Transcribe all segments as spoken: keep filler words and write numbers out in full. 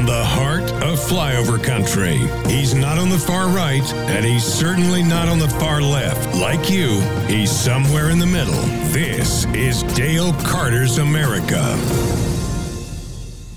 from the heart of flyover country. He's not on the far right, and he's certainly not on the far left. Like you, he's somewhere in the middle. This is Dale Carter's America.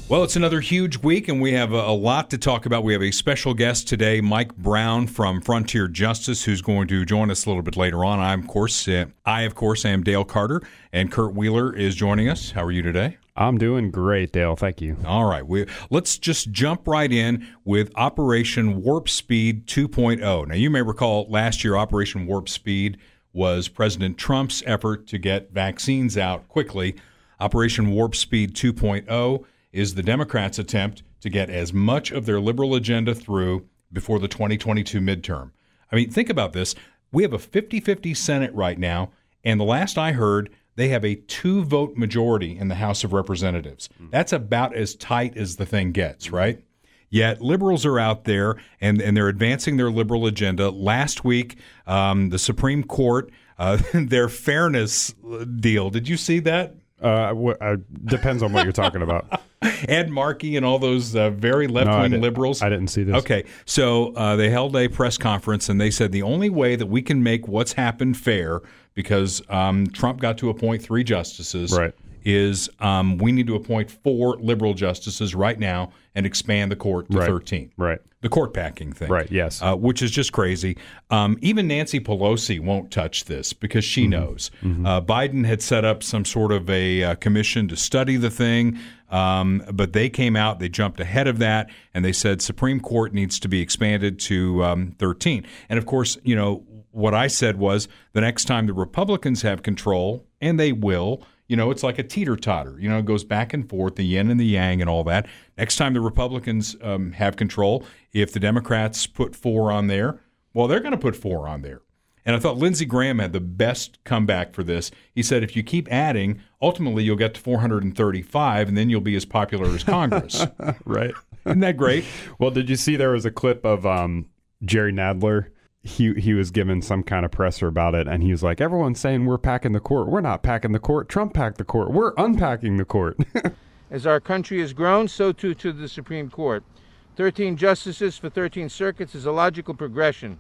Well, it's another huge week, and we have a lot to talk about. We have a special guest today, Mike Brown from Frontier Justice, who's going to join us a little bit later on. I'm, of course, uh, I, of course, am Dale Carter, and Kurt Wheeler is joining us. How are you today? I'm doing great, Dale. Thank you. All right. We, let's just jump right in with Operation Warp Speed two point oh. Now, you may recall last year Operation Warp Speed was President Trump's effort to get vaccines out quickly. Operation Warp Speed two point oh is the Democrats' attempt to get as much of their liberal agenda through before the twenty twenty-two midterm. I mean, think about this. We have a fifty-fifty Senate right now, and the last I heard, they have a two-vote majority in the House of Representatives. That's about as tight as the thing gets, right? Yet liberals are out there, and, and they're advancing their liberal agenda. Last week, um, the Supreme Court, uh, their fairness deal, did you see that? Uh, w- uh, depends on what you're talking about. Ed Markey and all those uh, very left-wing no, I liberals. I didn't see this. Okay, so uh, they held a press conference, and they said the only way that we can make what's happened fair, because um, Trump got to appoint three justices, right, is um, we need to appoint four liberal justices right now and expand the court to right. thirteen. Right. The court packing thing. Right, yes. Uh, which is just crazy. Um, even Nancy Pelosi won't touch this because she mm-hmm. knows. Mm-hmm. Uh, Biden had set up some sort of a uh, commission to study the thing, um, but they came out, they jumped ahead of that, and they said Supreme Court needs to be expanded to um, thirteen. And, of course, you know, what I said was the next time the Republicans have control, and they will, you know, it's like a teeter-totter. You know, it goes back and forth, the yin and the yang and all that. Next time the Republicans um, have control, if the Democrats put four on there, well, they're going to put four on there. And I thought Lindsey Graham had the best comeback for this. He said, if you keep adding, ultimately you'll get to four hundred thirty-five, and then you'll be as popular as Congress. Right. Isn't that great? Well, did you see there was a clip of um, Jerry Nadler? He he was given some kind of presser about it, and he was like, everyone's saying we're packing the court. We're not packing the court. Trump packed the court. We're unpacking the court. As our country has grown, so too to the Supreme Court. thirteen justices for thirteen circuits is a logical progression,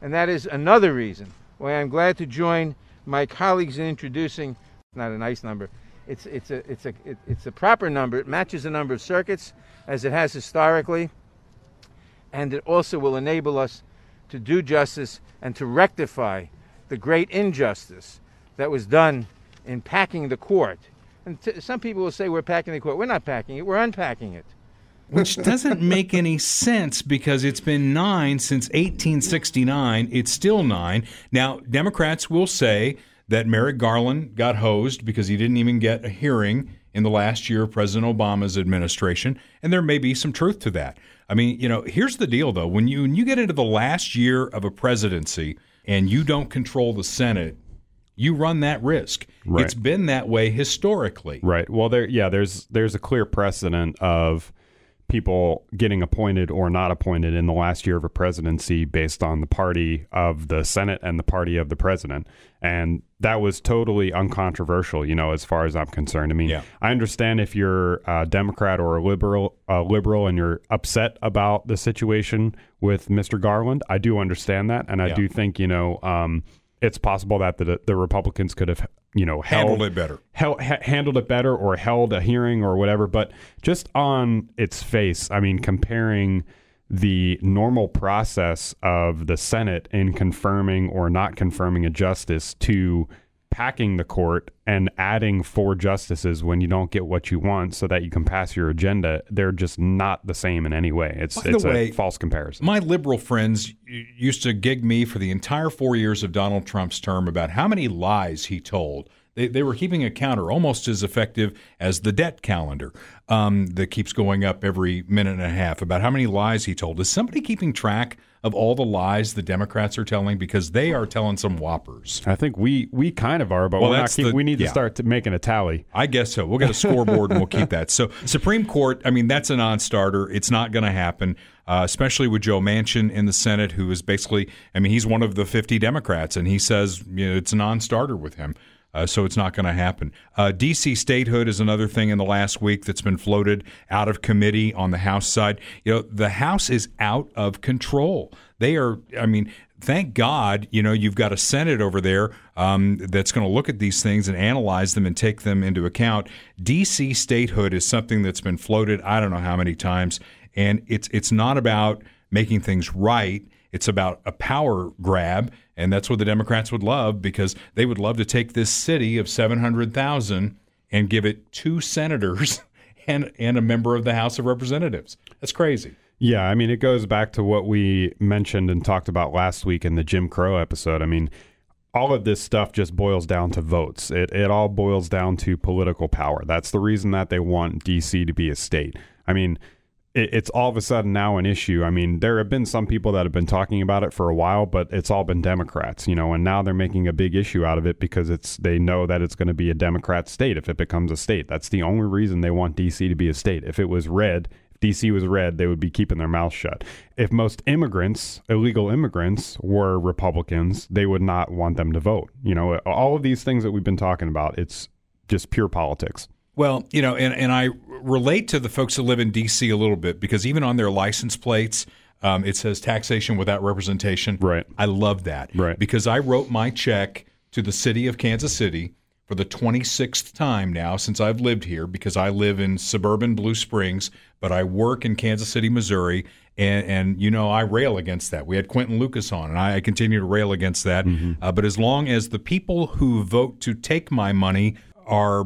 and that is another reason why I'm glad to join my colleagues in introducing, not a nice number, it's it's a it's a it, it's a proper number. It matches the number of circuits as it has historically, and it also will enable us to do justice and to rectify the great injustice that was done in packing the court. And t- some people will say we're packing the court. We're not packing it. We're unpacking it. Which doesn't make any sense because it's been nine since eighteen sixty-nine. It's still nine. Now, Democrats will say that Merrick Garland got hosed because he didn't even get a hearing in the last year of President Obama's administration, and there may be some truth to that. I mean, you know, here's the deal, though. When you when you get into the last year of a presidency and you don't control the Senate, you run that risk. Right. It's been that way historically. Right. Well, there, yeah, there's there's a clear precedent of people getting appointed or not appointed in the last year of a presidency based on the party of the Senate and the party of the president. And that was totally uncontroversial, you know, as far as I'm concerned. I mean, yeah. I understand if you're a Democrat or a liberal, a liberal and you're upset about the situation with Mister Garland. I do understand that. And I yeah. do think, you know, um, it's possible that the, the Republicans could have, you know, held, handled it better, held, ha- handled it better or held a hearing or whatever. But just on its face, I mean, comparing the normal process of the Senate in confirming or not confirming a justice to packing the court and adding four justices when you don't get what you want so that you can pass your agenda, they're just not the same in any way. It's, it's way, a false comparison. My liberal friends used to gig me for the entire four years of Donald Trump's term about how many lies he told. They, they were keeping a counter almost as effective as the debt calendar um, that keeps going up every minute and a half about how many lies he told. Is somebody keeping track of all the lies the Democrats are telling? Because they are telling some whoppers. I think we we kind of are, but well, we're not keep, the, we need yeah. to start to making a tally. I guess so. We'll get a scoreboard and we'll keep that. So Supreme Court, I mean, that's a non-starter. It's not going to happen. Uh, especially with Joe Manchin in the Senate, who is basically, I mean, he's one of the fifty Democrats, and he says, you know, it's a non-starter with him. Uh, so it's not going to happen. Uh, D C statehood is another thing in the last week that's been floated out of committee on the House side. You know, the House is out of control. They are, I mean, thank God, you know, you've got a Senate over there um, that's going to look at these things and analyze them and take them into account. D C statehood is something that's been floated I don't know how many times, and it's it's not about making things right. It's about a power grab, and that's what the Democrats would love, because they would love to take this city of seven hundred thousand and give it two senators and, and a member of the House of Representatives. That's crazy. Yeah, I mean, it goes back to what we mentioned and talked about last week in the Jim Crow episode. I mean, all of this stuff just boils down to votes. It, it all boils down to political power. That's the reason that they want D C to be a state. I mean, it's all of a sudden now an issue. I mean, there have been some people that have been talking about it for a while, but it's all been Democrats, you know, and now they're making a big issue out of it because it's they know that it's going to be a Democrat state if it becomes a state. That's the only reason they want D C to be a state. If it was red, if D C was red, they would be keeping their mouth shut. If most immigrants, illegal immigrants, were Republicans, they would not want them to vote. You know, all of these things that we've been talking about, it's just pure politics. Well, you know, and, and I relate to the folks that live in D C a little bit, because even on their license plates, um, it says taxation without representation. Right. I love that. Right. Because I wrote my check to the city of Kansas City for the twenty-sixth time now since I've lived here, because I live in suburban Blue Springs, but I work in Kansas City, Missouri. And, and you know, I rail against that. We had Quinton Lucas on, and I, I continue to rail against that. Mm-hmm. Uh, but as long as the people who vote to take my money are,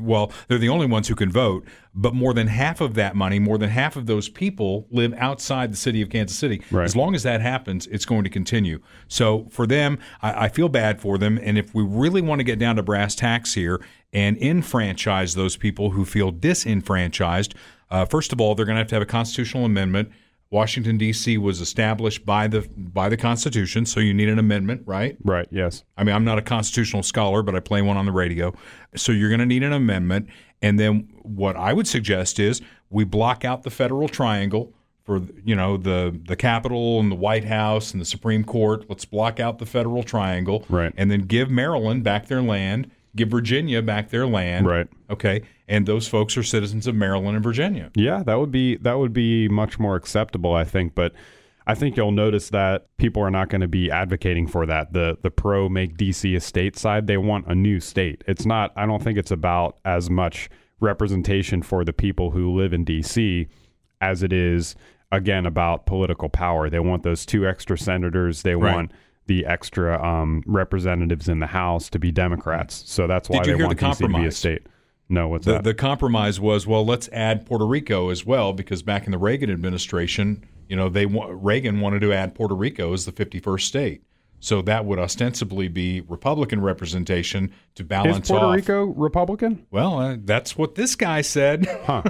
well, they're the only ones who can vote, but more than half of that money, more than half of those people live outside the city of Kansas City. Right. As long as that happens, it's going to continue. So for them, I, I feel bad for them. And if we really want to get down to brass tacks here and enfranchise those people who feel disenfranchised, uh, first of all, they're going to have to have a constitutional amendment. Washington, D C was established by the by the Constitution, so you need an amendment, right? Right, yes. I mean, I'm not a constitutional scholar, but I play one on the radio. So you're going to need an amendment. And then what I would suggest is we block out the federal triangle for, you know, the, the Capitol and the White House and the Supreme Court. Let's block out the federal triangle. Right. And then give Maryland back their land, give Virginia back their land. Right. Okay. And those folks are citizens of Maryland and Virginia. Yeah, that would be that would be much more acceptable, I think. But I think you'll notice that people are not going to be advocating for that. The the pro make D C a state side, they want a new state. It's not, I don't think it's about as much representation for the people who live in D C as it is, again, about political power. They want those two extra senators. They right. want the extra um, representatives in the House to be Democrats. So that's why they want the D C to be a state. No, what's the, that? The compromise was, well, let's add Puerto Rico as well, because back in the Reagan administration, you know, they Reagan wanted to add Puerto Rico as the fifty-first state. So that would ostensibly be Republican representation to balance off. Is Puerto off. Rico Republican? Well, uh, that's what this guy said. Huh.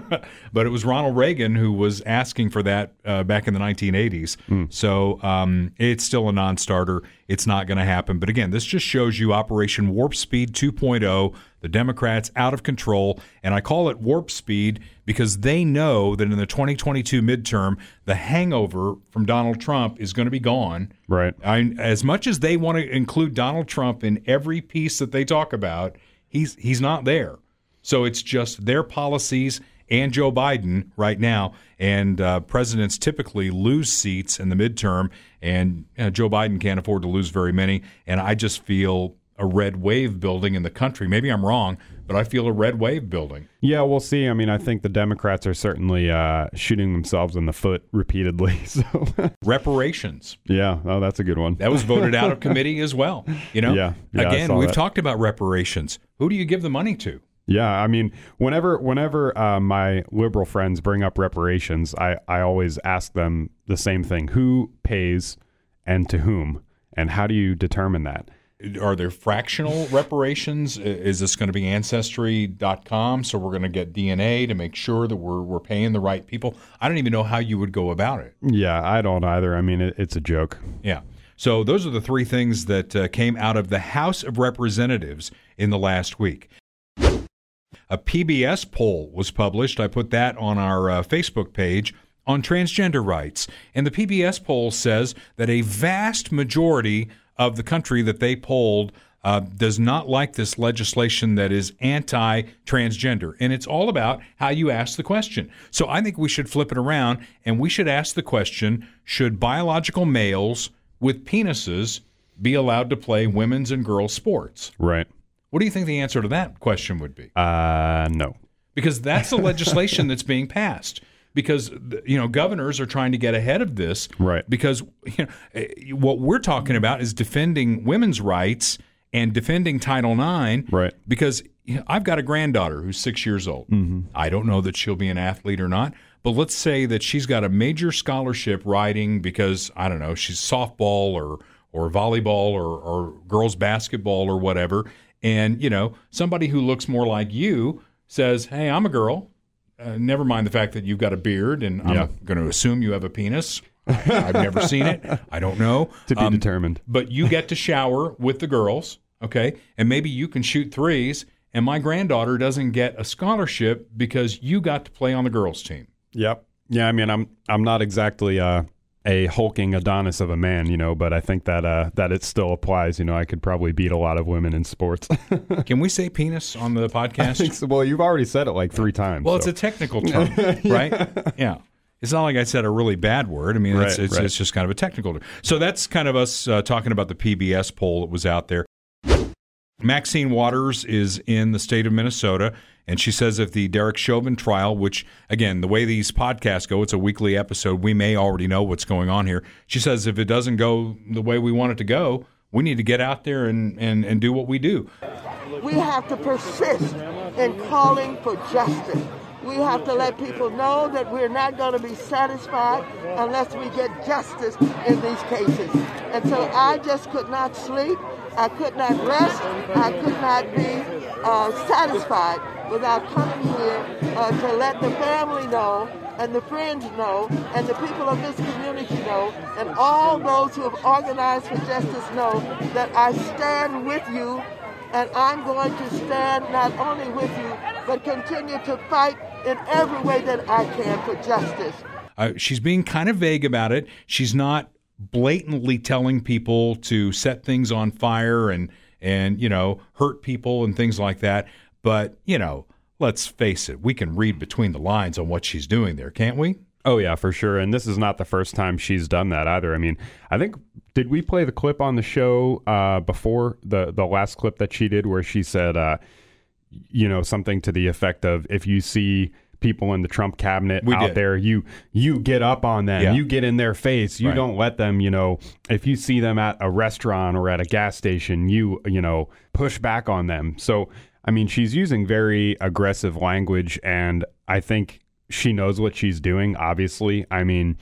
But it was Ronald Reagan who was asking for that uh, back in the nineteen eighties. Mm. So um, it's still a non-starter. It's not going to happen. But again, this just shows you Operation Warp Speed two point oh. The Democrats out of control, and I call it warp speed because they know that in the twenty twenty-two midterm, the hangover from Donald Trump is going to be gone. Right. I, as much as they want to include Donald Trump in every piece that they talk about, he's he's not there. So it's just their policies and Joe Biden right now, and uh, presidents typically lose seats in the midterm, and uh, Joe Biden can't afford to lose very many, and I just feel a red wave building in the country. Maybe I'm wrong, but I feel a red wave building. Yeah, we'll see. I mean, I think the Democrats are certainly uh, shooting themselves in the foot repeatedly. So reparations. Yeah, oh, that's a good one. That was voted out of committee as well. You know, yeah, yeah, again, we've that. talked about reparations. Who do you give the money to? Yeah, I mean, whenever whenever uh, my liberal friends bring up reparations, I, I always ask them the same thing: who pays and to whom, and how do you determine that? Are there fractional reparations? Is this going to be Ancestry dot com? So we're going to get D N A to make sure that we're we're paying the right people. I don't even know how you would go about it. Yeah, I don't either. I mean, it, it's a joke. Yeah. So those are the three things that uh, came out of the House of Representatives in the last week. A P B S poll was published. I put that on our uh, Facebook page on transgender rights. And the P B S poll says that a vast majority of the country that they polled uh, does not like this legislation that is anti-transgender. And it's all about how you ask the question. So I think we should flip it around, and we should ask the question, should biological males with penises be allowed to play women's and girls' sports? Right. What do you think the answer to that question would be? Uh, no. Because that's the legislation that's being passed. Because, you know, governors are trying to get ahead of this. Right. Because, you know, what we're talking about is defending women's rights and defending Title nine. Right. Because, you know, I've got a granddaughter who's six years old. Mm-hmm. I don't know that she'll be an athlete or not. But let's say that she's got a major scholarship riding because, I don't know, she's softball or, or volleyball or, or girls basketball or whatever. And, you know, somebody who looks more like you says, hey, I'm a girl. Uh, never mind the fact that you've got a beard, and yeah. I'm going to assume you have a penis. I, I've never seen it. I don't know. To be um, determined. But you get to shower with the girls, okay? And maybe you can shoot threes, and my granddaughter doesn't get a scholarship because you got to play on the girls' team. Yep. Yeah, I mean, I'm I'm not exactly uh, a hulking Adonis of a man, you know, but I think that uh, that it still applies. You know, I could probably beat a lot of women in sports. Can we say penis on the podcast? I think so. Well, you've already said it like three times. Well, so. It's a technical term, right? Yeah. yeah. It's not like I said a really bad word. I mean, right, it's, it's, right. it's just kind of a technical term. So that's kind of us uh, talking about the P B S poll that was out there. Maxine Waters is in the state of Minnesota, and she says if the Derek Chauvin trial, which, again, the way these podcasts go, it's a weekly episode, we may already know what's going on here. She says if it doesn't go the way we want it to go, we need to get out there and, and, and do what we do. We have to persist in calling for justice. We have to let people know that we're not going to be satisfied unless we get justice in these cases. And so I just could not sleep. I could not rest. I could not be uh, satisfied without coming here uh, to let the family know and the friends know and the people of this community know and all those who have organized for justice know that I stand with you, and I'm going to stand not only with you but continue to fight in every way that I can for justice. Uh, she's being kind of vague about it. She's not blatantly telling people to set things on fire and, and, you know, hurt people and things like that. But, you know, let's face it, we can read between the lines on what she's doing there, can't we? Oh, yeah, for sure. And this is not the first time she's done that either. I mean, I think, did we play the clip on the show uh, before the, the last clip that she did where she said, uh, you know, something to the effect of, if you see people in the Trump cabinet we out did. there, you you get up on them, yeah. you get in their face, you right. don't let them, you know, if you see them at a restaurant or at a gas station, you, you know, push back on them. So, I mean, she's using very aggressive language, and I think she knows what she's doing, obviously. I mean,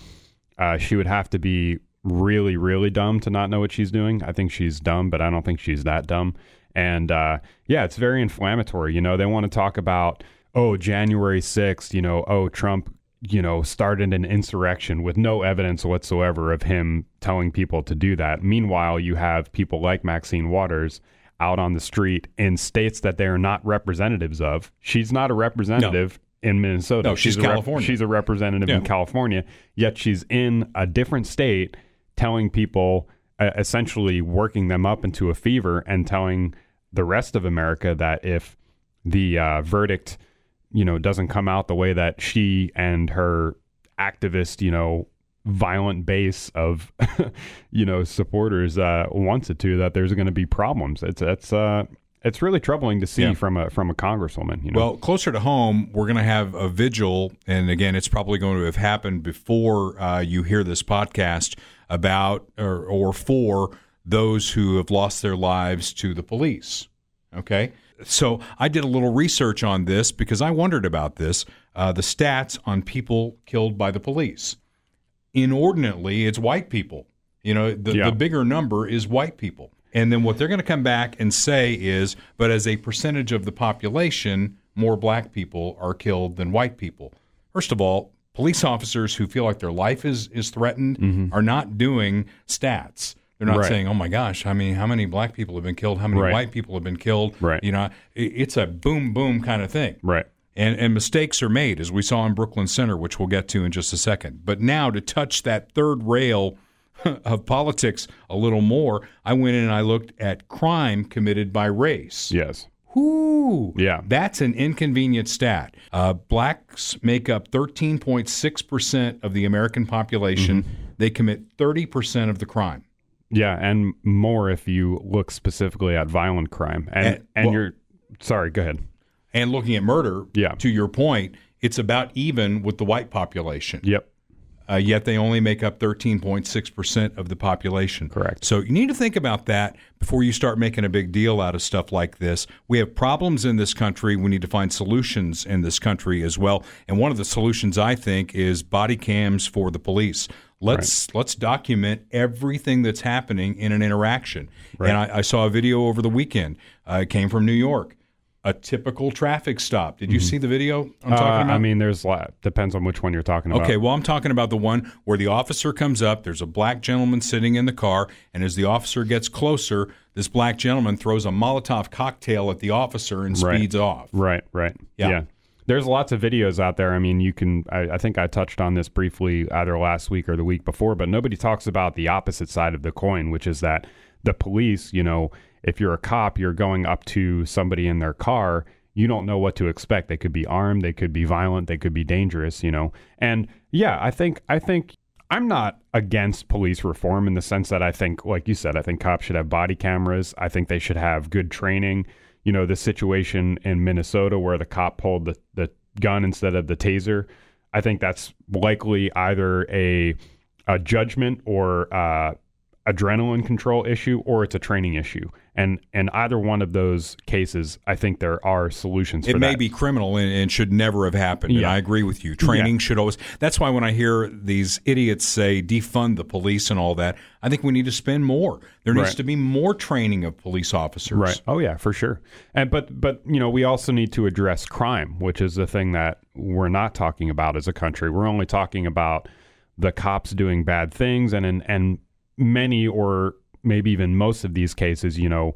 uh, she would have to be really, really dumb to not know what she's doing. I think she's dumb, but I don't think she's that dumb. And, uh, yeah, it's very inflammatory. You know, they want to talk about, oh, January sixth, you know, oh, Trump, you know, started an insurrection with no evidence whatsoever of him telling people to do that. Meanwhile, you have people like Maxine Waters out on the street in states that they are not representatives of. She's not a representative no. in Minnesota. No, she's, she's California. A rep- she's a representative yeah. in California, yet she's in a different state telling people, uh, essentially working them up into a fever and telling the rest of America that if the uh, verdict, you know, doesn't come out the way that she and her activist, you know, violent base of, you know, supporters uh, wants it to, that there's going to be problems. It's that's uh, it's really troubling to see yeah. from a from a congresswoman. You know? Well, closer to home, we're going to have a vigil, and again, it's probably going to have happened before uh, you hear this podcast about or, or for those who have lost their lives to the police. Okay. So I did a little research on this because I wondered about this, uh, the stats on people killed by the police. Inordinately, it's white people. You know, the, yeah. the bigger number is white people. And then what they're going to come back and say is, but as a percentage of the population, more black people are killed than white people. First of all, police officers who feel like their life is, is threatened mm-hmm. are not doing stats. They're not right. saying, oh, my gosh, I mean, how many black people have been killed? How many right. white people have been killed? Right. You know, it's a boom, boom kind of thing. Right. And and mistakes are made, as we saw in Brooklyn Center, which we'll get to in just a second. But now to touch that third rail of politics a little more, I went in and I looked at crime committed by race. Yes. Ooh, yeah. That's an inconvenient stat. Uh, blacks make up thirteen point six percent of the American population. Mm-hmm. They commit thirty percent of the crime. Yeah, and more if you look specifically at violent crime. And, and, and well, you're, sorry, go ahead. And looking at murder, yeah. to your point, it's about even with the white population. Yep. Uh, yet they only make up thirteen point six percent of the population. Correct. So you need to think about that before you start making a big deal out of stuff like this. We have problems in this country. We need to find solutions in this country as well. And one of the solutions, I think, is body cams for the police. Let's right. let's document everything that's happening in an interaction. Right. And I, I saw a video over the weekend. Uh, it came from New York. A typical traffic stop. Did you mm-hmm. see the video I'm uh, talking about? I mean, there's a lot. Depends on which one you're talking about. Okay, well, I'm talking about the one where the officer comes up. There's a black gentleman sitting in the car, and as the officer gets closer, this black gentleman throws a Molotov cocktail at the officer and speeds right. off. Right, right. Yeah. yeah. There's lots of videos out there. I mean, you can, I, I think I touched on this briefly either last week or the week before, but nobody talks about the opposite side of the coin, which is that the police, you know, if you're a cop, you're going up to somebody in their car, you don't know what to expect. They could be armed, they could be violent, they could be dangerous, you know. And yeah, I think I think I'm not against police reform in the sense that I think, like you said, I think cops should have body cameras. I think they should have good training. You know, the situation in Minnesota where the cop pulled the, the gun instead of the taser, I think that's likely either a a judgment or uh adrenaline control issue, or it's a training issue. And in either one of those cases, I think there are solutions for that. It may be criminal and, and should never have happened. Yeah. And I agree with you. Training yeah. should always... That's why when I hear these idiots say defund the police and all that, I think we need to spend more. There needs right. to be more training of police officers. Right. Oh, yeah, for sure. And But, but you know, we also need to address crime, which is the thing that we're not talking about as a country. We're only talking about the cops doing bad things and... and, and many or maybe even most of these cases, you know,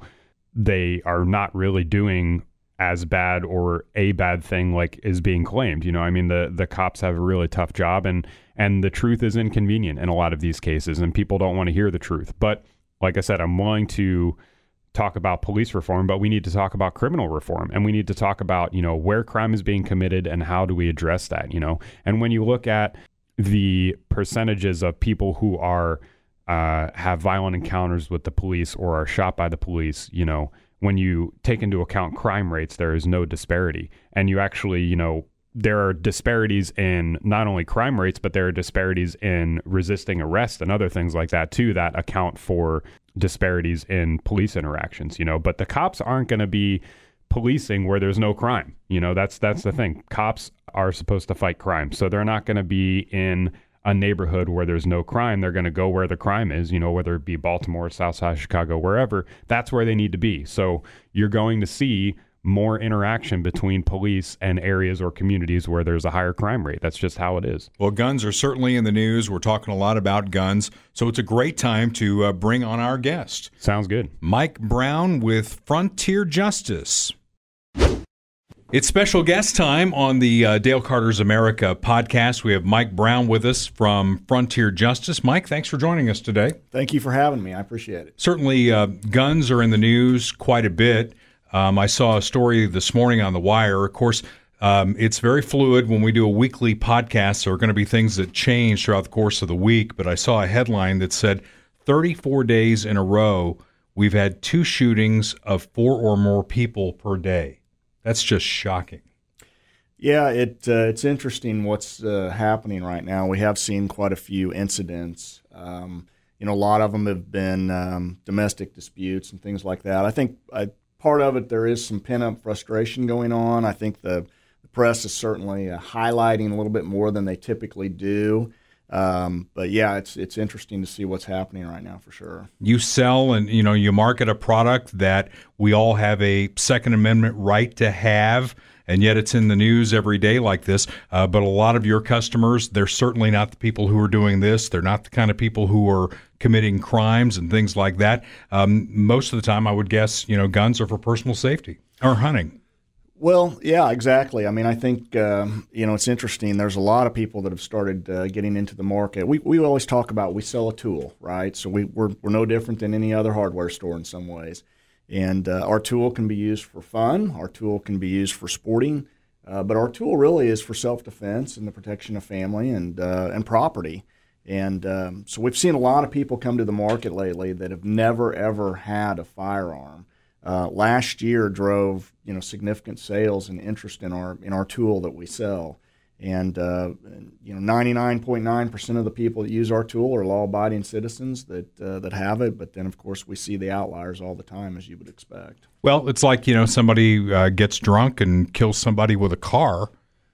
they are not really doing as bad or a bad thing like is being claimed. You know, I mean, the, the cops have a really tough job and, and the truth is inconvenient in a lot of these cases and people don't want to hear the truth. But like I said, I'm willing to talk about police reform, but we need to talk about criminal reform and we need to talk about, you know, where crime is being committed and how do we address that, you know? And when you look at the percentages of people who are Uh, have violent encounters with the police or are shot by the police, you know, when you take into account crime rates, there is no disparity. And you actually, you know, there are disparities in not only crime rates, but there are disparities in resisting arrest and other things like that, too, that account for disparities in police interactions, you know. But the cops aren't going to be policing where there's no crime. You know, that's that's the thing. Cops are supposed to fight crime. So they're not going to be in a neighborhood where there's no crime. They're going to go where the crime is, you know, whether it be Baltimore, South Side, Chicago, wherever, that's where they need to be. So you're going to see more interaction between police and areas or communities where there's a higher crime rate. That's just how it is. Well, guns are certainly in the news. We're talking a lot about guns. So it's a great time to uh, bring on our guest. Sounds good. Mike Brown with Frontier Justice. It's special guest time on the uh, Dale Carter's America podcast. We have Mike Brown with us from Frontier Justice. Mike, thanks for joining us today. Thank you for having me. I appreciate it. Certainly, uh, guns are in the news quite a bit. Um, I saw a story this morning on The Wire. Of course, um, it's very fluid when we do a weekly podcast. There are going to be things that change throughout the course of the week, but I saw a headline that said thirty-four days in a row, we've had two shootings of four or more people per day. That's just shocking. Yeah, it uh, it's interesting what's uh, happening right now. We have seen quite a few incidents. Um, you know, a lot of them have been um, domestic disputes and things like that. I think uh, part of it, there is some pent-up frustration going on. I think the, the press is certainly uh, highlighting a little bit more than they typically do. Um, but yeah, it's it's interesting to see what's happening right now for sure. You sell and you know you market a product that we all have a Second Amendment right to have, and yet it's in the news every day like this. Uh, but a lot of your customers, they're certainly not the people who are doing this. They're not the kind of people who are committing crimes and things like that. Um, most of the time, I would guess you know guns are for personal safety or hunting. Well, yeah, exactly. I mean, I think, um, you know, it's interesting. There's a lot of people that have started uh, getting into the market. We we always talk about we sell a tool, right? So we, we're, we're no different than any other hardware store in some ways. And uh, our tool can be used for fun. Our tool can be used for sporting. Uh, but our tool really is for self-defense and the protection of family and, uh, and property. And um, so we've seen a lot of people come to the market lately that have never, ever had a firearm. Uh, last year drove you know significant sales and interest in our in our tool that we sell, and uh, you know ninety-nine point nine percent of the people that use our tool are law-abiding citizens that uh, that have it. But then of course we see the outliers all the time, as you would expect. Well, it's like you know somebody uh, gets drunk and kills somebody with a car.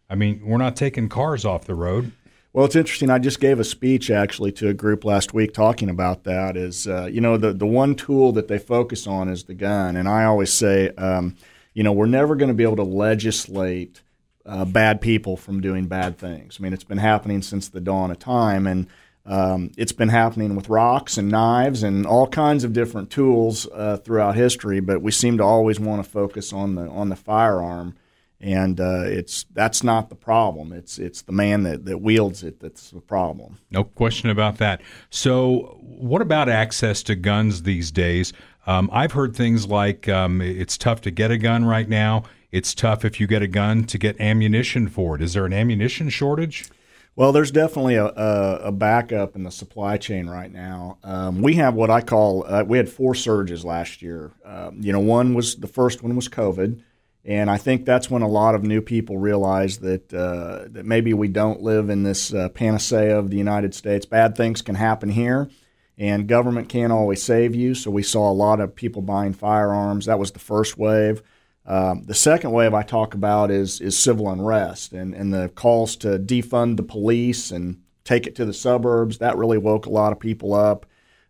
I mean, we're not taking cars off the road. Well, it's interesting. I just gave a speech actually to a group last week talking about that. Is uh, you know the the one tool that they focus on is the gun, and I always say, um, you know, we're never going to be able to legislate uh, bad people from doing bad things. I mean, it's been happening since the dawn of time, and um, it's been happening with rocks and knives and all kinds of different tools uh, throughout history. But we seem to always want to focus on the on the firearm. And uh, it's that's not the problem. It's it's the man that, that wields it that's the problem. No question about that. So what about access to guns these days? Um, I've heard things like um, it's tough to get a gun right now. It's tough if you get a gun to get ammunition for it. Is there an ammunition shortage? Well, there's definitely a, a, a backup in the supply chain right now. Um, we have what I call uh, – we had four surges last year. Um, you know, one was – the first one was COVID. And I think that's when a lot of new people realize that uh, that maybe we don't live in this uh, panacea of the United States. Bad things can happen here, and government can't always save you. So we saw a lot of people buying firearms. That was the first wave. Um, the second wave I talk about is is civil unrest and, and the calls to defund the police and take it to the suburbs. That really woke a lot of people up,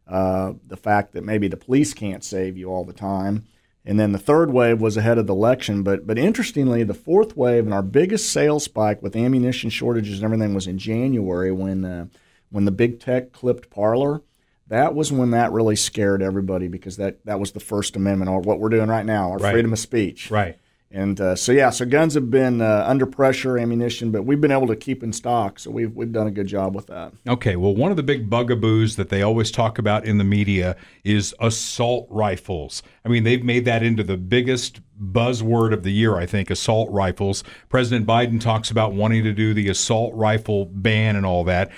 uh, the fact that maybe the police can't save you all the time. And then the third wave was ahead of the election. But but interestingly, the fourth wave and our biggest sales spike with ammunition shortages and everything was in January when uh, when the big tech clipped Parler. That was when that really scared everybody because that, that was the First Amendment, or what we're doing right now, our right. freedom of speech. Right. And uh, so, yeah, so guns have been uh, under pressure, ammunition, but we've been able to keep in stock, so we've we've done a good job with that. Okay, well, one of the big bugaboos that they always talk about in the media is assault rifles. I mean, they've made that into the biggest buzzword of the year, I think, assault rifles. President Biden talks about wanting to do the assault rifle ban and all that.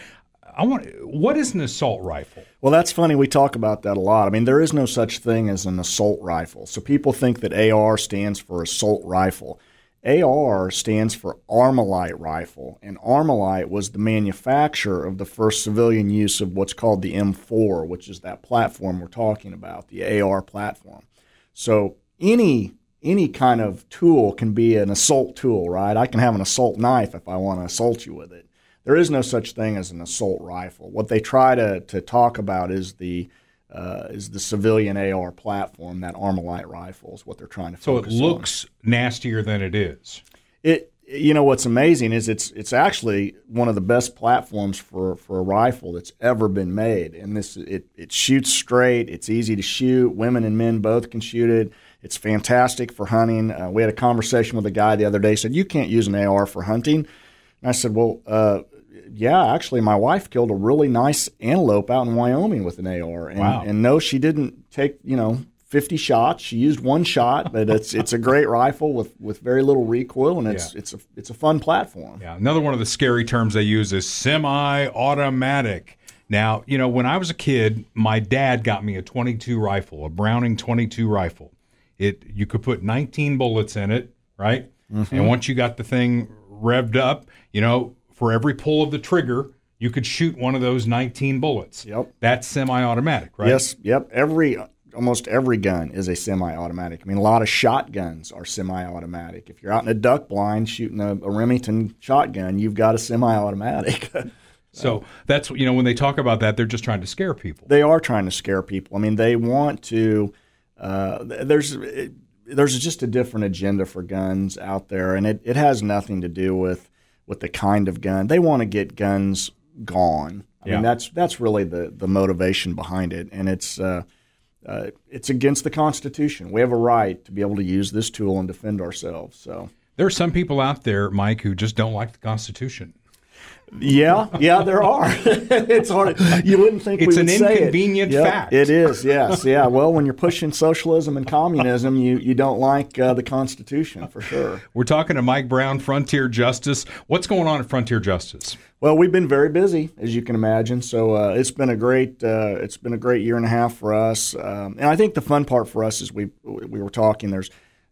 I want. What is an assault rifle? Well, that's funny. We talk about that a lot. I mean, there is no such thing as an assault rifle. So people think that A R stands for assault rifle. A R stands for Armalite rifle, and Armalite was the manufacturer of the first civilian use of what's called the M four, which is that platform we're talking about, the A R platform. So any any kind of tool can be an assault tool, right? I can have an assault knife if I want to assault you with it. There is no such thing as an assault rifle. What they try to, to talk about is the uh, is the civilian A R platform, that Armalite rifle is what they're trying to focus on. So it looks nastier than it is. It you know what's amazing is it's it's actually one of the best platforms for, for a rifle that's ever been made. And this it it shoots straight. It's easy to shoot. Women and men both can shoot it. It's fantastic for hunting. Uh, we had a conversation with a guy the other day. He said you can't use an A R for hunting. And I said, well. Uh, Yeah, actually, my wife killed a really nice antelope out in Wyoming with an A R, and, wow. and no, she didn't take you know fifty shots. She used one shot, but it's it's a great rifle with, with very little recoil, and it's yeah. it's a it's a fun platform. Yeah, another one of the scary terms they use is semi-automatic. Now, you know, when I was a kid, my dad got me a twenty-two rifle, a Browning twenty-two rifle. It you could put nineteen bullets in it, right? Mm-hmm. And once you got the thing revved up, you know. For every pull of the trigger, you could shoot one of those nineteen bullets. Yep. That's semi-automatic, right? Yes, yep. Every almost every gun is a semi-automatic. I mean, a lot of shotguns are semi-automatic. If you're out in a duck blind shooting a, a Remington shotgun, you've got a semi-automatic. So that's, you know, when they talk about that, they're just trying to scare people. They are trying to scare people. I mean, they want to uh, – there's there's just a different agenda for guns out there, and it, it has nothing to do with – with the kind of gun. They want to get guns gone. I yeah. mean, that's that's really the, the motivation behind it. And it's uh, uh, it's against the Constitution. We have a right to be able to use this tool and defend ourselves. So there are some people out there, Mike, who just don't like the Constitution. Yeah, yeah, there are. It's hard. You wouldn't think it's we would say it. It's an inconvenient yep, fact. It is, yes, yeah. Well, when you're pushing socialism and communism, you, you don't like uh, the Constitution, for sure. We're talking to Mike Brown, Frontier Justice. What's going on at Frontier Justice? Well, we've been very busy, as you can imagine. So uh, it's been a great, uh, it's been a great year and a half for us. Um, and I think the fun part for us is we we were talking. There's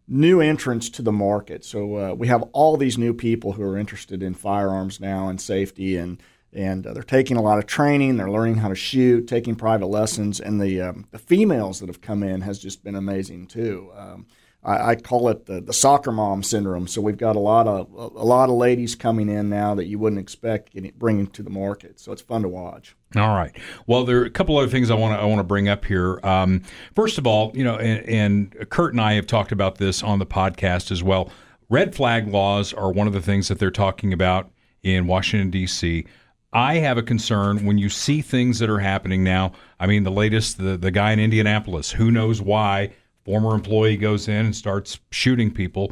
new entrants to the market. So uh, we have all these new people who are interested in firearms now and safety, and and uh, they're taking a lot of training. They're learning how to shoot, taking private lessons, and the um, the females that have come in has just been amazing too. Um, I, I call it the, the soccer mom syndrome. So we've got a lot of a lot of ladies coming in now that you wouldn't expect getting, bringing to the market. So it's fun to watch. All right. Well, there are a couple other things I want to I want to bring up here. Um, first of all, you know, and, and Kurt and I have talked about this on the podcast as well. Red flag laws are one of the things that they're talking about in Washington, D C. I have a concern when you see things that are happening now. I mean, the latest, the, the guy in Indianapolis, who knows why, former employee goes in and starts shooting people.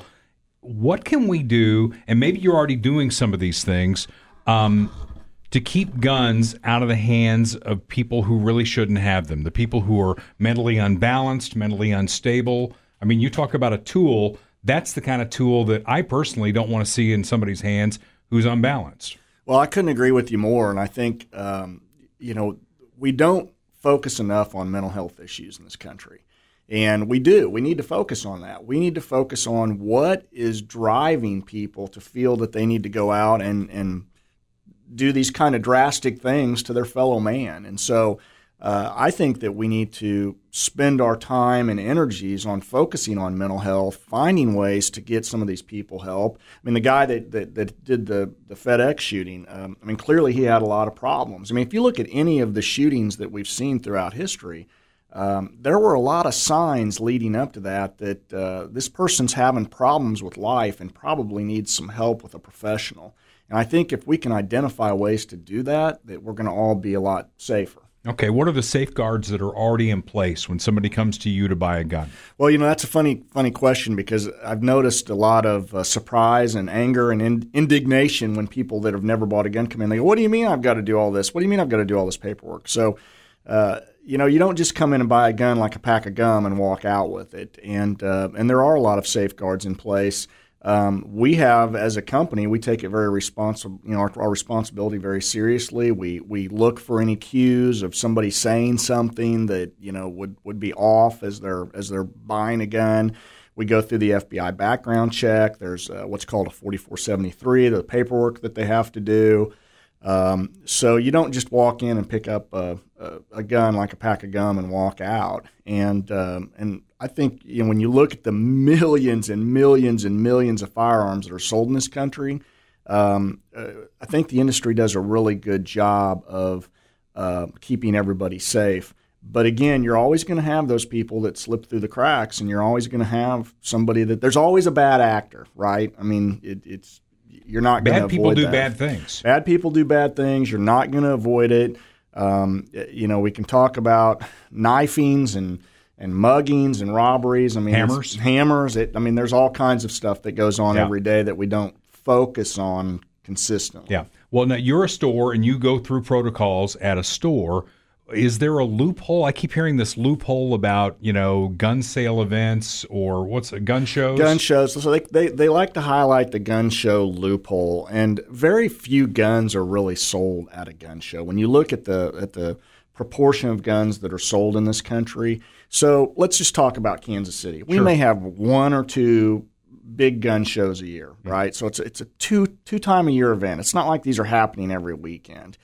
What can we do? And maybe you're already doing some of these things. Um to keep guns out of the hands of people who really shouldn't have them, the people who are mentally unbalanced, mentally unstable. I mean, you talk about a tool. That's the kind of tool that I personally don't want to see in somebody's hands who's unbalanced. Well, I couldn't agree with you more. And I think, um, you know, we don't focus enough on mental health issues in this country. And we do. We need to focus on that. We need to focus on what is driving people to feel that they need to go out and and do these kind of drastic things to their fellow man. And so uh, I think that we need to spend our time and energies on focusing on mental health, finding ways to get some of these people help. I mean, the guy that that, that did the, the FedEx shooting, um, I mean, clearly he had a lot of problems. I mean, if you look at any of the shootings that we've seen throughout history, um, there were a lot of signs leading up to that that uh, this person's having problems with life and probably needs some help with a professional. And I think if we can identify ways to do that, that we're going to all be a lot safer. Okay, what are the safeguards that are already in place when somebody comes to you to buy a gun? Well, you know, that's a funny funny question because I've noticed a lot of uh, surprise and anger and in- indignation when people that have never bought a gun come in. They go, what do you mean I've got to do all this? What do you mean I've got to do all this paperwork? So, uh, you know, you don't just come in and buy a gun like a pack of gum and walk out with it. And, uh, and there are a lot of safeguards in place. Um, we have, as a company, we take it very responsible, you know, our, our responsibility very seriously. We we look for any cues of somebody saying something that, you know, would, would be off as they're as they're buying a gun. We go through the F B I background check. There's uh, what's called a forty-four seventy-three, the paperwork that they have to do. Um, so you don't just walk in and pick up a, a, a gun like a pack of gum and walk out. And um, and I think, you know, when you look at the millions and millions and millions of firearms that are sold in this country, um, uh, I think the industry does a really good job of uh, keeping everybody safe. But again, you're always going to have those people that slip through the cracks, and you're always going to have somebody that there's always a bad actor, right? I mean, it, it's. You're not going to avoid that. Bad people do bad things. Bad people do bad things. You're not going to avoid it. Um, you know, we can talk about knifings and, and muggings and robberies. I mean, hammers. Hammers. It, I mean, there's all kinds of stuff that goes on yeah. every day that we don't focus on consistently. Yeah. Well, now you're a store and you go through protocols at a store. Is there a loophole? I keep hearing this loophole about, you know, gun sale events or what's it, gun shows? Gun shows. So they, they they like to highlight the gun show loophole, and very few guns are really sold at a gun show. When you look at the at the proportion of guns that are sold in this country, so let's just talk about Kansas City. We sure. may have one or two big gun shows a year, yeah. right? So it's it's a two two time a year event. It's not like these are happening every weekend.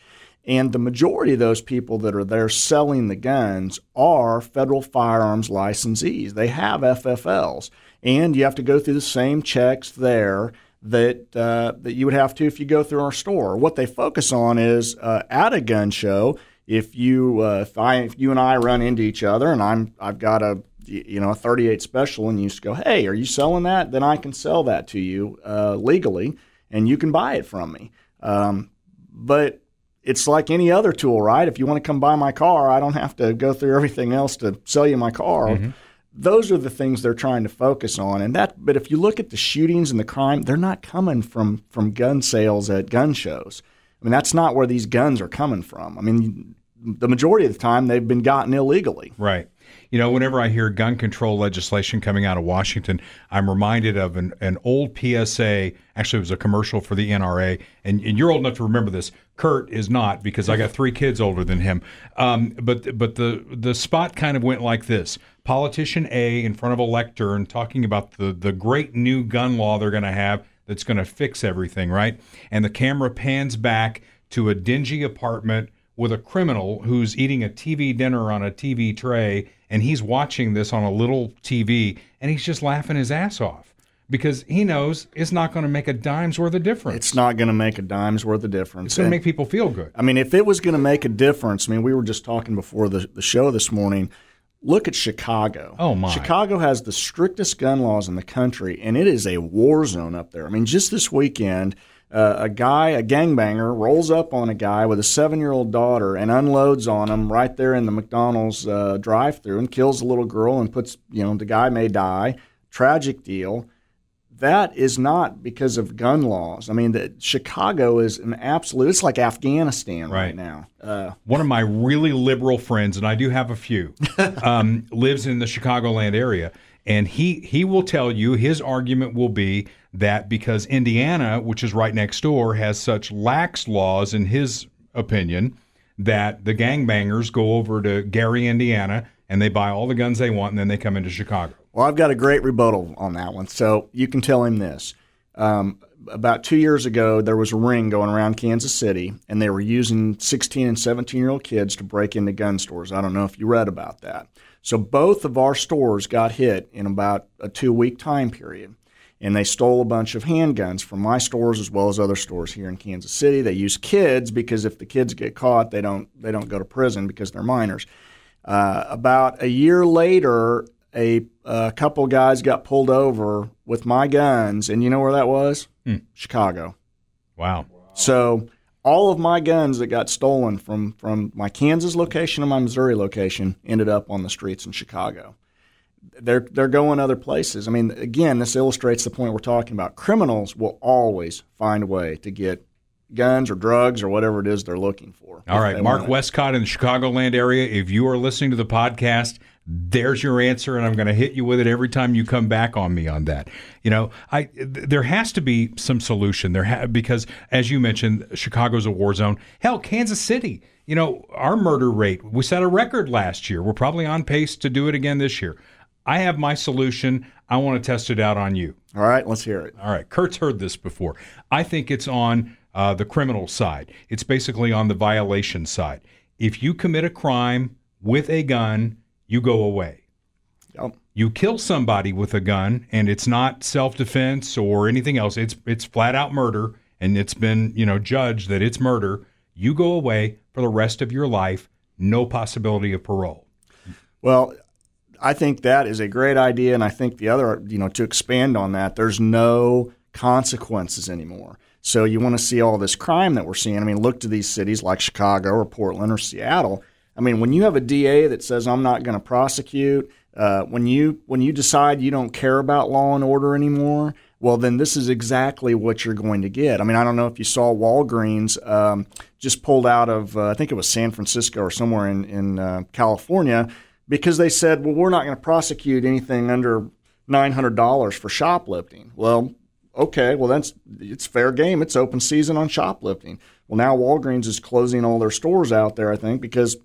And the majority of those people that are there selling the guns are federal firearms licensees. They have F F Ls, and you have to go through the same checks there that uh, that you would have to if you go through our store. What they focus on is uh, at a gun show. If you uh, if, I, if you and I run into each other, and I'm I've got a you know a thirty-eight special, and you just go, hey, are you selling that? Then I can sell that to you uh, legally, and you can buy it from me. Um, but it's like any other tool, right? If you want to come buy my car, I don't have to go through everything else to sell you my car. Mm-hmm. Those are the things they're trying to focus on. And that, but if you look at the shootings and the crime, they're not coming from, from gun sales at gun shows. I mean, that's not where these guns are coming from. I mean, the majority of the time they've been gotten illegally. Right. You know, whenever I hear gun control legislation coming out of Washington, I'm reminded of an, an old P S A. Actually, it was a commercial for the N R A. And, and you're old enough to remember this. Kurt is not, because I got three kids older than him. Um, but but the, the spot kind of went like this. Politician A in front of a lectern talking about the, the great new gun law they're going to have that's going to fix everything, right? And the camera pans back to a dingy apartment with a criminal who's eating a T V dinner on a T V tray, and he's watching this on a little T V, and he's just laughing his ass off because he knows it's not going to make a dime's worth of difference. It's not going to make a dime's worth of difference. It's going to make people feel good. I mean, if it was going to make a difference, I mean, we were just talking before the, the show this morning. Look at Chicago. Oh, my. Chicago has the strictest gun laws in the country, and it is a war zone up there. I mean, just this weekend, uh, a guy, a gangbanger, rolls up on a guy with a seven-year-old daughter and unloads on him right there in the McDonald's uh, drive-thru and kills the little girl and puts, you know, the guy may die. Tragic deal. That is not because of gun laws. I mean, the, Chicago is an absolute – it's like Afghanistan right, right now. Uh, One of my really liberal friends, and I do have a few, um, lives in the Chicagoland area, and he, he will tell you his argument will be that because Indiana, which is right next door, has such lax laws, in his opinion, that the gangbangers go over to Gary, Indiana, and they buy all the guns they want, and then they come into Chicago. Well, I've got a great rebuttal on that one. So you can tell him this. Um, about two years ago, there was a ring going around Kansas City, and they were using sixteen- and seventeen-year-old kids to break into gun stores. I don't know if you read about that. So both of our stores got hit in about a two-week time period, and they stole a bunch of handguns from my stores as well as other stores here in Kansas City. They use kids because if the kids get caught, they don't they don't go to prison because they're minors. Uh, about a year later, A, a couple guys got pulled over with my guns, and you know where that was? Mm. Chicago. Wow. So all of my guns that got stolen from, from my Kansas location and my Missouri location ended up on the streets in Chicago. They're they're going other places. I mean, again, this illustrates the point we're talking about. Criminals will always find a way to get guns or drugs or whatever it is they're looking for. All right, Mark Westcott in the Chicagoland area, if you are listening to the podcast, there's your answer, and I'm going to hit you with it every time you come back on me on that. You know, I th- there has to be some solution there ha- because, as you mentioned, Chicago's a war zone. Hell, Kansas City, you know, our murder rate, we set a record last year. We're probably on pace to do it again this year. I have my solution. I want to test it out on you. All right, let's hear it. All right, Kurt's heard this before. I think it's on uh, the criminal side. It's basically on the violation side. If you commit a crime with a gun, you go away. Yep. You kill somebody with a gun, and it's not self-defense or anything else. It's it's flat-out murder, and it's been, you know, judged that it's murder. You go away for the rest of your life, no possibility of parole. Well, I think that is a great idea, and I think the other, you know, to expand on that, there's no consequences anymore. So you want to see all this crime that we're seeing. I mean, look to these cities like Chicago or Portland or Seattle. I mean, when you have a D A that says, I'm not going to prosecute, uh, when you when you decide you don't care about law and order anymore, well, then this is exactly what you're going to get. I mean, I don't know if you saw Walgreens um, just pulled out of, uh, I think it was San Francisco or somewhere in, in uh, California, because they said, well, we're not going to prosecute anything under nine hundred dollars for shoplifting. Well, okay, well, that's it's fair game. It's open season on shoplifting. Well, now Walgreens is closing all their stores out there, I think, because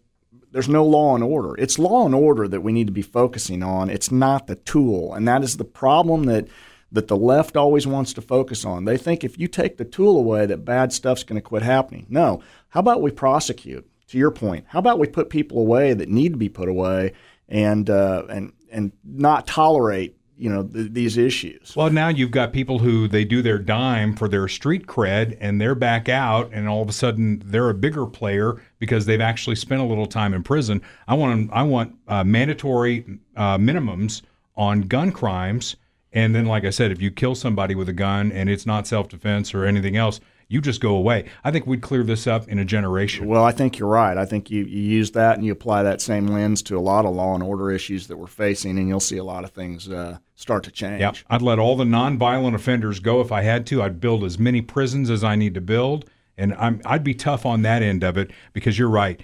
there's no law and order. It's law and order that we need to be focusing on. It's not the tool, and that is the problem that that the left always wants to focus on. They think if you take the tool away that bad stuff's going to quit happening. No. How about we prosecute, to your point? How about we put people away that need to be put away and uh, and and not tolerate, you know, th- these issues? Well, now you've got people who they do their dime for their street cred and they're back out and all of a sudden they're a bigger player because they've actually spent a little time in prison. I want I want uh, mandatory uh, minimums on gun crimes. And then, like I said, if you kill somebody with a gun and it's not self-defense or anything else, You just go away. I think we'd clear this up in a generation. Well, I think you're right. I think you, you use that and you apply that same lens to a lot of law and order issues that we're facing, and you'll see a lot of things uh, start to change. Yep. I'd let all the nonviolent offenders go if I had to. I'd build as many prisons as I need to build, and I'm, I'd be tough on that end of it, because you're right.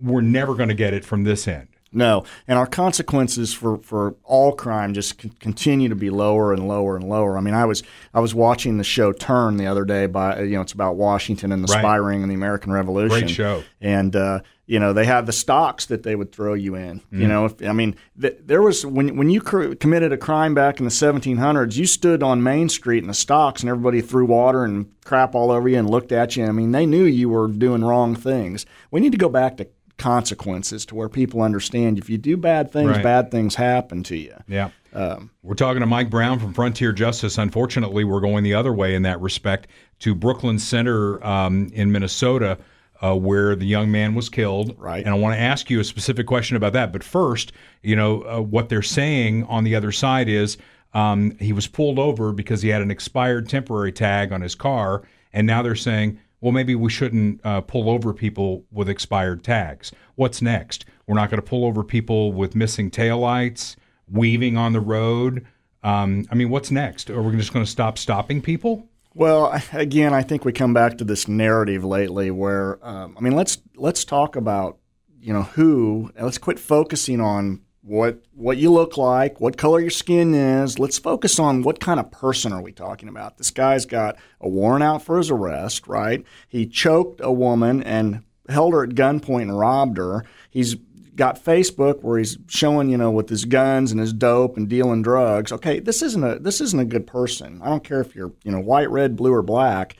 We're never going to get it from this end. No, and our consequences for, for all crime just c- continue to be lower and lower and lower. I mean, I was I was watching the show Turn the other day by you know it's about Washington and the right. spy ring and the American Revolution. Great show. And uh, you know they have the stocks that they would throw you in. Mm. You know, if, I mean, th- there was when when you cr- committed a crime back in the seventeen hundreds, you stood on Main Street in the stocks and everybody threw water and crap all over you and looked at you. I mean, they knew you were doing wrong things. We need to go back to consequences, to where people understand if you do bad things, right. bad things happen to you. Yeah. Um, we're talking to Mike Brown from Frontier Justice. Unfortunately, we're going the other way in that respect to Brooklyn Center um, in Minnesota, uh, where the young man was killed. Right. And I want to ask you a specific question about that. But first, you know, uh, what they're saying on the other side is um, he was pulled over because he had an expired temporary tag on his car. And now they're saying, well, maybe we shouldn't uh, pull over people with expired tags. What's next? We're not going to pull over people with missing taillights, weaving on the road. Um, I mean, what's next? Are we just going to stop stopping people? Well, again, I think we come back to this narrative lately where, um, I mean, let's let's talk about, you know, who, and let's quit focusing on what what you look like, what color your skin is. Let's focus on what kind of person are we talking about. This guy's got a warrant out for his arrest, right? He choked a woman and held her at gunpoint and robbed her. He's got Facebook where he's showing, you know, with his guns and his dope and dealing drugs. Okay, this isn't a this isn't a good person. I don't care if you're, you know, white, red, blue, or black.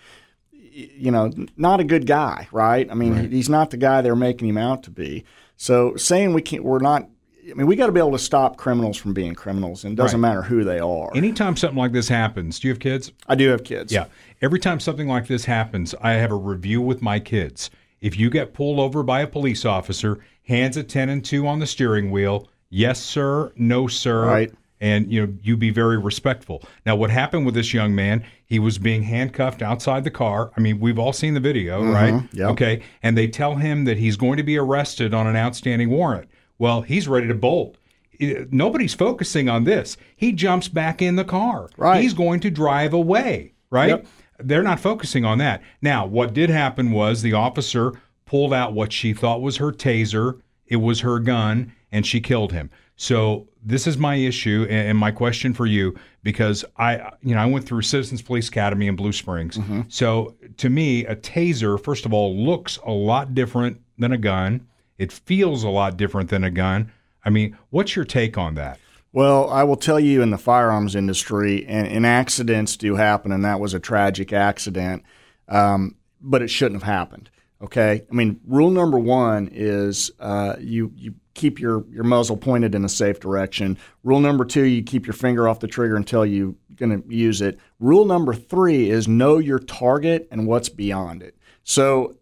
You know, not a good guy, right? I mean, right. he's not the guy they're making him out to be. So saying we can't, we're not. I mean, we got to be able to stop criminals from being criminals, and it doesn't right. matter who they are. Anytime something like this happens, do you have kids? I do have kids. Yeah. Every time something like this happens, I have a review with my kids. If you get pulled over by a police officer, hands a ten and two on the steering wheel, yes, sir, no, sir, right. and you know, you be very respectful. Now, what happened with this young man, he was being handcuffed outside the car. I mean, we've all seen the video, mm-hmm. right? Yep. Okay. And they tell him that he's going to be arrested on an outstanding warrant. Well, he's ready to bolt. Nobody's focusing on this. He jumps back in the car. Right. He's going to drive away, right? Yep. They're not focusing on that. Now, what did happen was the officer pulled out what she thought was her taser. It was her gun, and she killed him. So this is my issue and my question for you, because I, you know, I went through Citizens Police Academy in Blue Springs. Mm-hmm. So to me, a taser, first of all, looks a lot different than a gun. It feels a lot different than a gun. I mean, what's your take on that? Well, I will tell you, in the firearms industry, and, and accidents do happen, and that was a tragic accident, um, but it shouldn't have happened, okay? I mean, rule number one is uh, you, you keep your, your muzzle pointed in a safe direction. Rule number two, you keep your finger off the trigger until you're going to use it. Rule number three is know your target and what's beyond it. So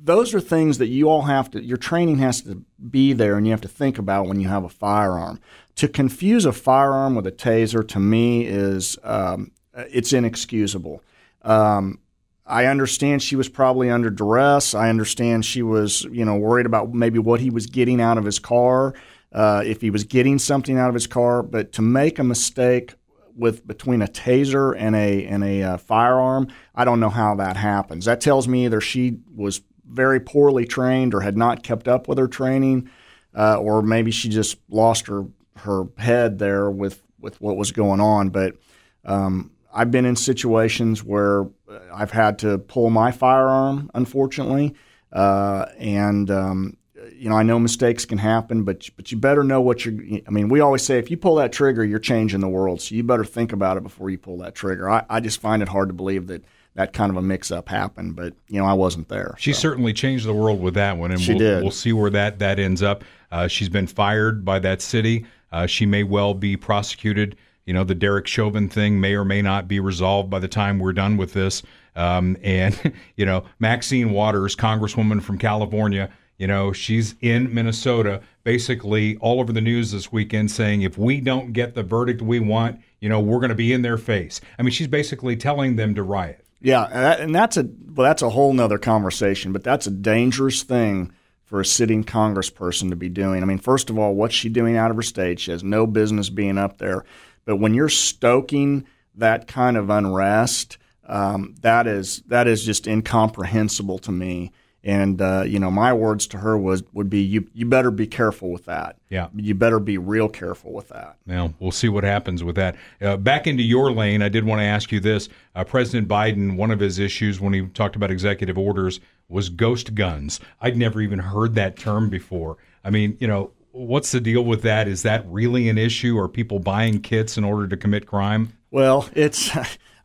those are things that you all have to – your training has to be there, and you have to think about when you have a firearm. To confuse a firearm with a taser, to me, is um, it's inexcusable. Um, I understand she was probably under duress. I understand she was, you know, worried about maybe what he was getting out of his car, uh, if he was getting something out of his car. But to make a mistake with between a taser and a, and a uh, firearm, I don't know how that happens. That tells me either she was – very poorly trained or had not kept up with her training, uh, or maybe she just lost her, her head there with, with what was going on. But um, I've been in situations where I've had to pull my firearm, unfortunately, uh, and um, you know, I know mistakes can happen, but but you better know what you're – I mean, we always say if you pull that trigger, you're changing the world, so you better think about it before you pull that trigger. I, I just find it hard to believe that that kind of a mix-up happened, but, you know, I wasn't there. She so. certainly changed the world with that one, and she we'll, did. we'll see where that, that ends up. Uh, she's been fired by that city. Uh, she may well be prosecuted. You know, the Derek Chauvin thing may or may not be resolved by the time we're done with this. Um, and, you know, Maxine Waters, Congresswoman from California, you know, she's in Minnesota, basically all over the news this weekend saying if we don't get the verdict we want, you know, we're going to be in their face. I mean, she's basically telling them to riot. Yeah, and, that, and that's a well, that's a whole nother conversation, but that's a dangerous thing for a sitting congressperson to be doing. I mean, first of all, what's she doing out of her state? She has no business being up there. But when you're stoking that kind of unrest, um, that is that is just incomprehensible to me. And, uh, you know, my words to her was would be, you you better be careful with that. Yeah. You better be real careful with that. Now, we'll see what happens with that. Uh, back into your lane, I did want to ask you this. Uh, President Biden, one of his issues when he talked about executive orders was ghost guns. I'd never even heard that term before. I mean, you know, what's the deal with that? Is that really an issue? Are people buying kits in order to commit crime? Well, it's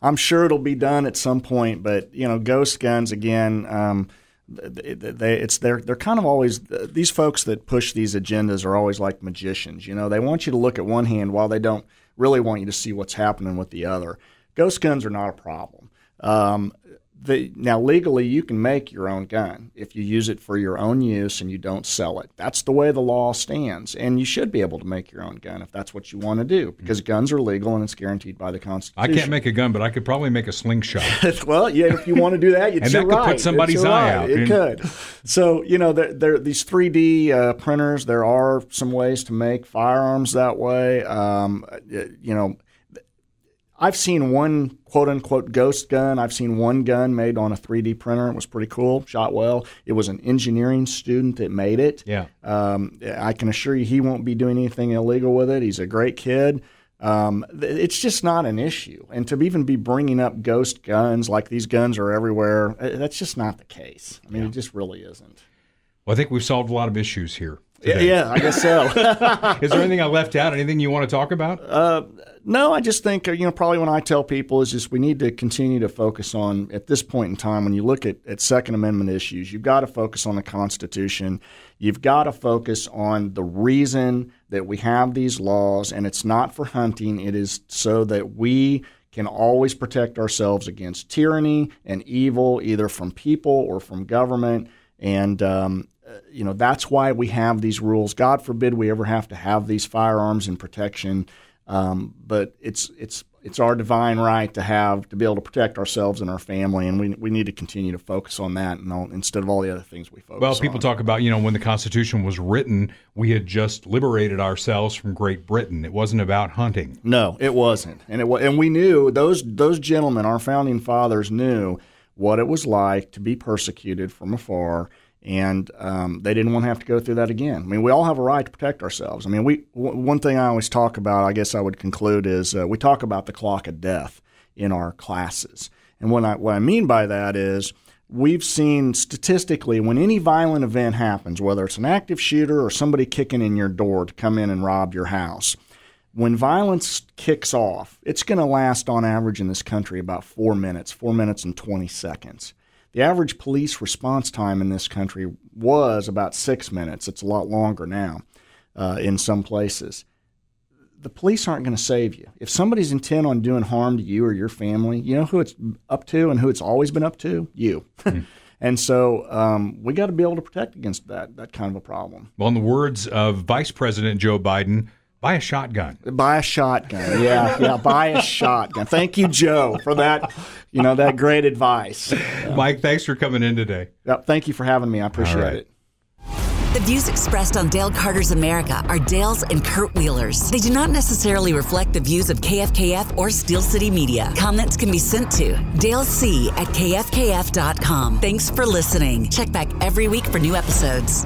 I'm sure it'll be done at some point. But, you know, ghost guns, again, um They, they, it's they're they're kind of always these folks that push these agendas are always like magicians. You know, they want you to look at one hand while they don't really want you to see what's happening with the other. Ghost guns are not a problem. Um, the, now, legally, you can make your own gun if you use it for your own use and you don't sell it. That's the way the law stands, and you should be able to make your own gun if that's what you want to do, because mm-hmm. guns are legal and it's guaranteed by the Constitution. I can't make a gun, but I could probably make a slingshot. Well, yeah, if you want to do that, it's your right. And that could right. put somebody's eye right. out. It could. So, you know, there, there, these three D uh, printers, there are some ways to make firearms that way. Um, you know, I've seen one quote-unquote ghost gun. I've seen one gun made on a three D printer. It was pretty cool, shot well. It was an engineering student that made it. Yeah. Um, I can assure you he won't be doing anything illegal with it. He's a great kid. Um, it's just not an issue. And to even be bringing up ghost guns, like these guns are everywhere, that's just not the case. I mean, yeah. It just really isn't. Well, I think we've solved a lot of issues here today. Yeah, I guess so. Is there anything I left out? Anything you want to talk about? Uh, no, I just think, you know, probably when I tell people is just we need to continue to focus on, at this point in time, when you look at, at Second Amendment issues, you've got to focus on the Constitution. You've got to focus on the reason that we have these laws, and it's not for hunting. It is so that we can always protect ourselves against tyranny and evil, either from people or from government. And, um, you know, that's why we have these rules. God forbid we ever have to have these firearms in protection, um, but it's it's it's our divine right to have to be able to protect ourselves and our family, and we we need to continue to focus on that and all, instead of all the other things we focus on. Well, people on. talk about, you know, when the Constitution was written, we had just liberated ourselves from Great Britain. It wasn't about hunting. No, it wasn't. And it and we knew, those those gentlemen, our founding fathers, knew what it was like to be persecuted from afar. And um, they didn't want to have to go through that again. I mean, we all have a right to protect ourselves. I mean, we w- one thing I always talk about, I guess I would conclude, is uh, we talk about the clock of death in our classes. And what I, what I mean by that is we've seen statistically when any violent event happens, whether it's an active shooter or somebody kicking in your door to come in and rob your house, when violence kicks off, it's going to last on average in this country about four minutes, four minutes and twenty seconds. The average police response time in this country was about six minutes. It's a lot longer now uh, in some places. The police aren't going to save you. If somebody's intent on doing harm to you or your family, you know who it's up to and who it's always been up to? You. Mm. And so um, we got to be able to protect against that, that kind of a problem. Well, in the words of Vice President Joe Biden, buy a shotgun. Buy a shotgun. Yeah, yeah. Buy a shotgun. Thank you, Joe, for that. You know, that great advice. Yeah. Mike, thanks for coming in today. Yep, thank you for having me. I appreciate right. it. The views expressed on Dale Carter's America are Dale's and Kurt Wheeler's. They do not necessarily reflect the views of K F K F or Steel City Media. Comments can be sent to dalec at k f k f dot com. Thanks for listening. Check back every week for new episodes.